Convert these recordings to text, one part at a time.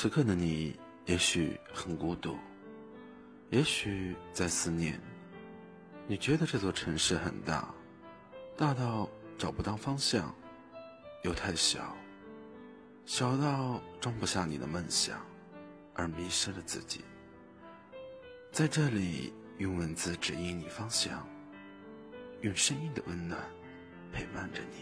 此刻的你也许很孤独，也许在思念。你觉得这座城市很大，大到找不到方向，又太小，小到装不下你的梦想，而迷失了自己。在这里，用文字指引你方向，用声音的温暖陪伴着你。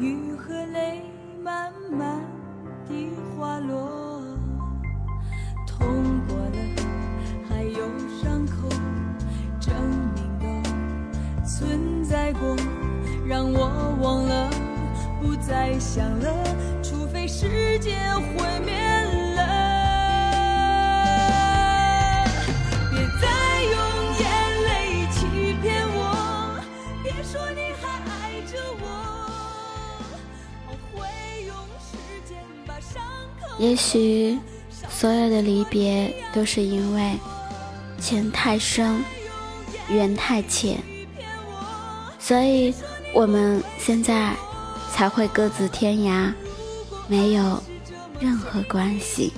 雨和泪慢慢地滑落，痛过了还有伤口，证明都存在过，让我忘了，不再想了，除非世界毁灭了。也许所有的离别都是因为情太深，缘太浅，所以我们现在才会各自天涯，没有任何关系。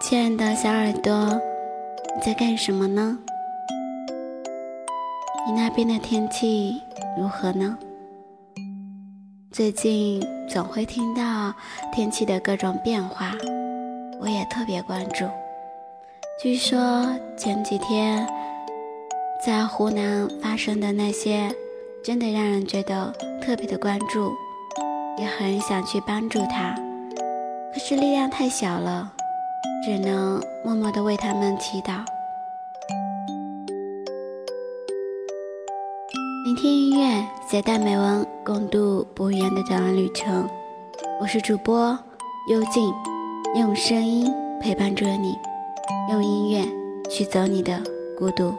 亲爱的小耳朵，你在干什么呢？你那边的天气如何呢？最近总会听到天气的各种变化，我也特别关注。据说前几天在湖南发生的那些，真的让人觉得特别的关注，也很想去帮助他，可是力量太小了，只能默默地为他们祈祷。聆听音乐，携带美文，共度不一样的港湾旅程。我是主播幽静，用声音陪伴着你，用音乐去走你的孤独。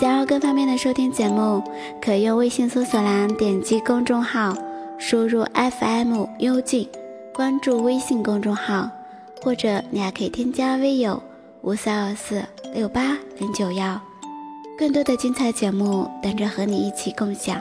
想要更方便的收听节目，可用微信搜索栏点击公众号，输入 FM 幽静，关注微信公众号，或者你还可以添加微友5324680091，更多的精彩节目等着和你一起共享。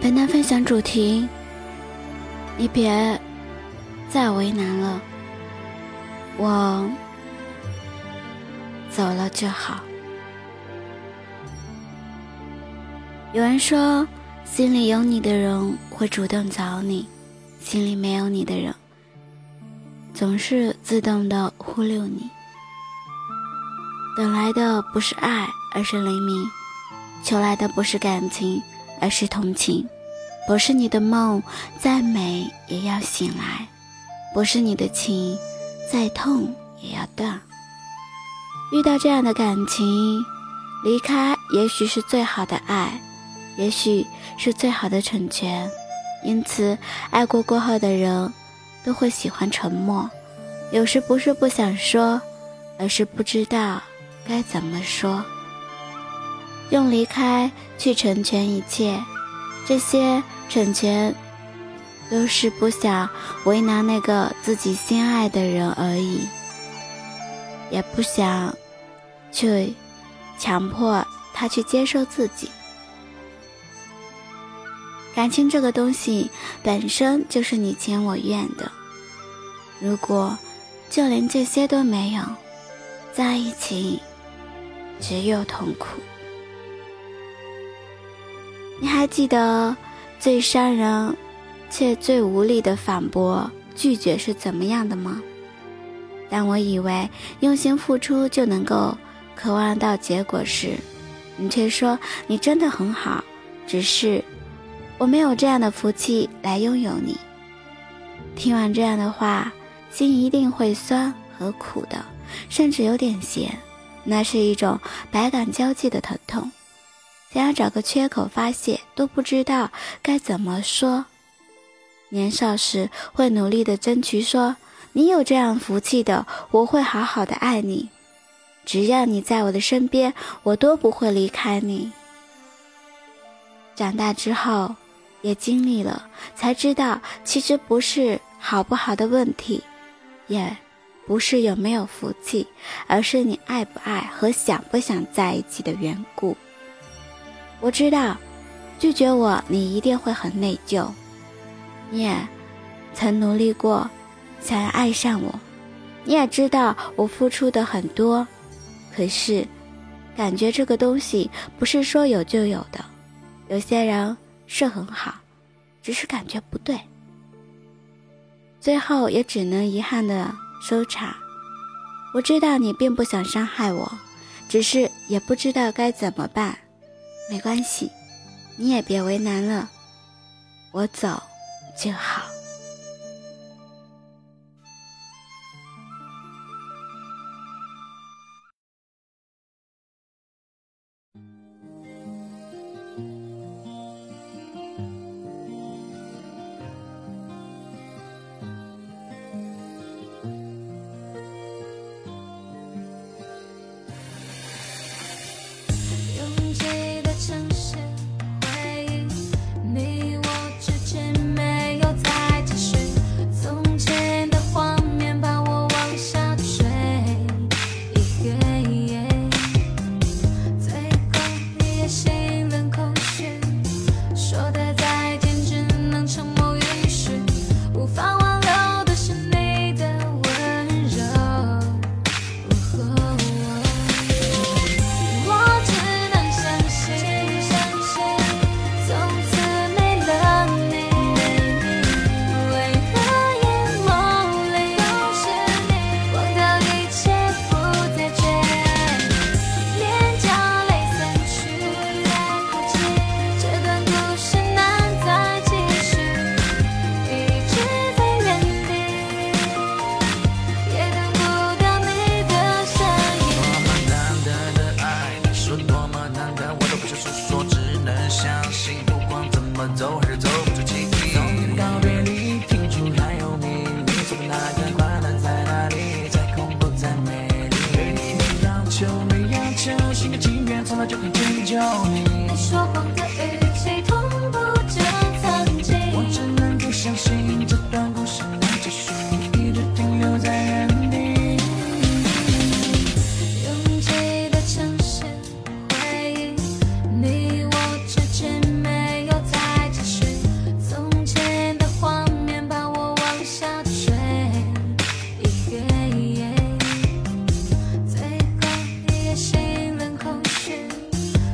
本单分享主题：你别再为难了，我走了就好。有人说，心里有你的人会主动找你，心里没有你的人总是自动的忽略你。等来的不是爱，而是怜悯；求来的不是感情，而是同情。不是你的梦再美也要醒来，不是你的情再痛也要断。遇到这样的感情，离开也许是最好的爱，也许是最好的成全。因此爱过过后的人都会喜欢沉默，有时不是不想说，而是不知道该怎么说。用离开去成全一切，这些成全都是不想为难那个自己心爱的人而已，也不想去强迫他去接受自己。感情这个东西本身就是你情我愿的，如果就连这些都没有，在一起只有痛苦。你还记得最伤人且最无力的反驳拒绝是怎么样的吗？但我以为用心付出就能够渴望到结果时，你却说你真的很好，只是我没有这样的福气来拥有你。听完这样的话，心一定会酸和苦的，甚至有点咸，那是一种百感交集的疼痛。想要找个缺口发泄，都不知道该怎么说。年少时会努力的争取说，你有这样福气的，我会好好的爱你，只要你在我的身边，我都不会离开你。长大之后也经历了，才知道其实不是好不好的问题，也不是有没有福气，而是你爱不爱和想不想在一起的缘故。我知道拒绝我你一定会很内疚，你也曾努力过想要爱上我，你也知道我付出的很多，可是感觉这个东西不是说有就有的，有些人是很好，只是感觉不对，最后也只能遗憾的收场。我知道你并不想伤害我，只是也不知道该怎么办。没关系，你也别为难了，我走就好。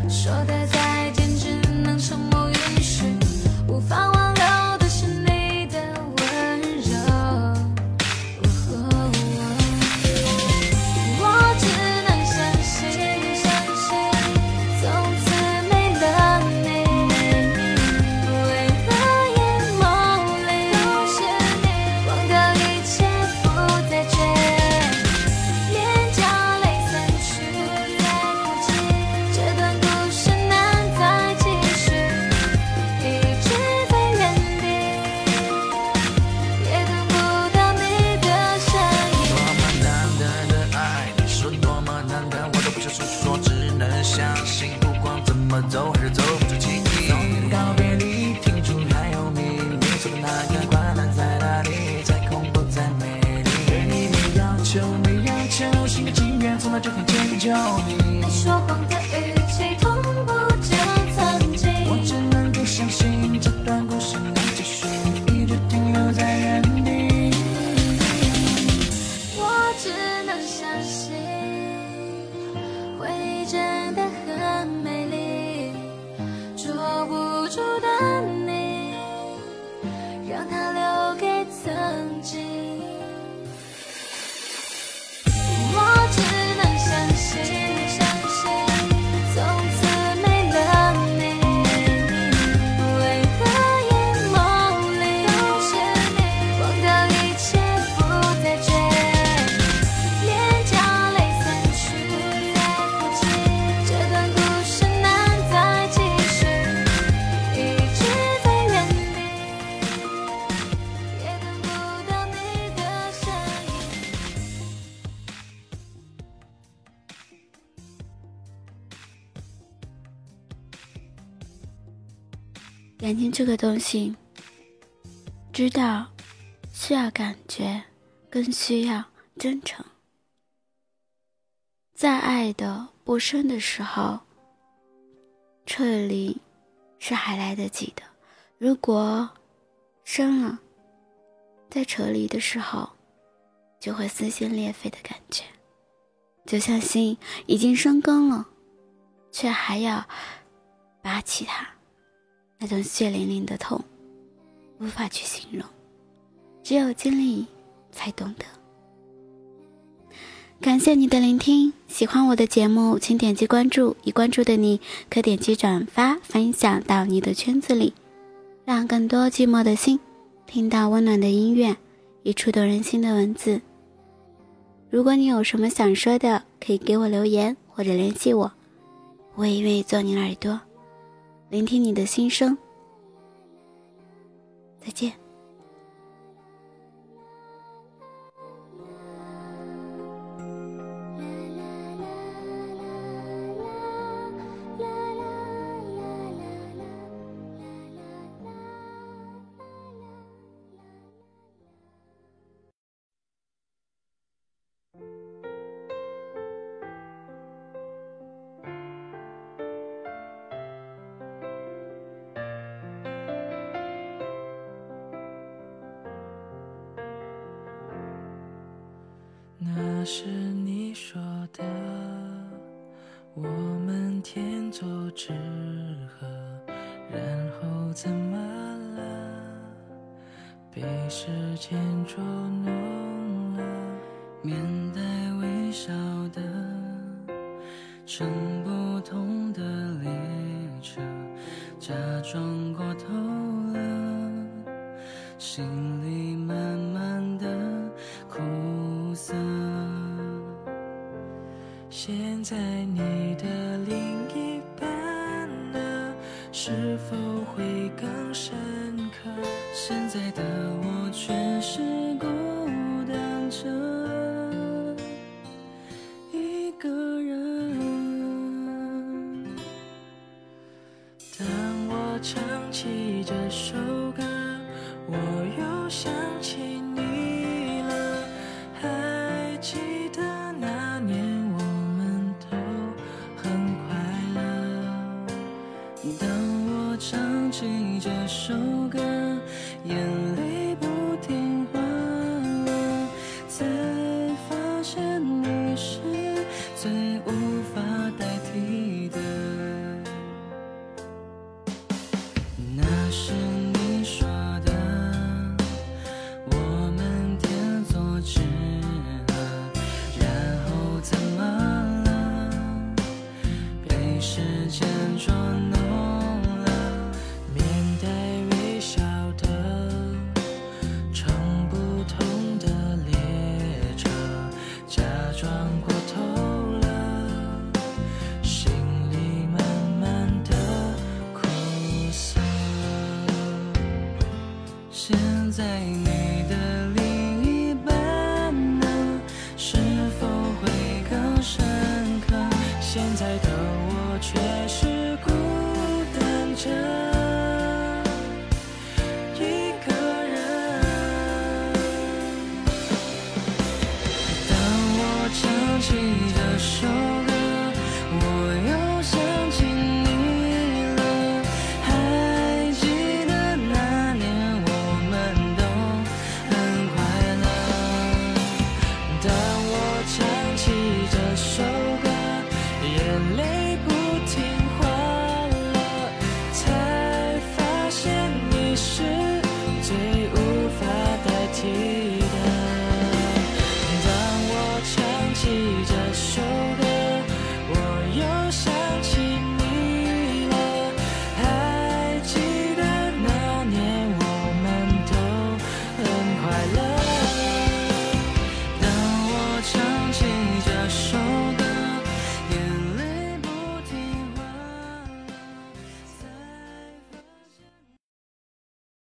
说的救你。你说谎的语气同步着曾经，我只能够相信这段故事能继续，一直停留在原地。我只能相信回忆真的很美丽，捉不住的你，让它留给曾经。 感情这个东西，知道需要感觉，更需要真诚。在爱的不深的时候，撤离是还来得及的；如果深了，在撤离的时候，就会撕心裂肺的感觉，就像心已经生根了，却还要拔起它。 那种血淋淋的痛，无法去形容，只有经历才懂得。感谢你的聆听，喜欢我的节目，请点击关注。已关注的你，可点击转发、分享到你的圈子里，让更多寂寞的心听到温暖的音乐与触动人心的文字。如果你有什么想说的，可以给我留言或者联系我，我也愿意做你的耳朵。 聆听你的心声，再见。那是你说的，我们天作之合，然后怎么了？被时间捉弄了，面带微笑的，乘不同的列车，假装过头了，心里慢慢的苦涩。 现在你的另一半呢？是否会更深刻？现在的我全是孤单着一个人。当我唱起这首歌，我又想起你了，还记得。 听这首歌，眼泪不停滑落，才发现你是最无法代替的。那是你说的，我们天作之合，然后怎么了？被时间捉弄。 唱起这首歌。手。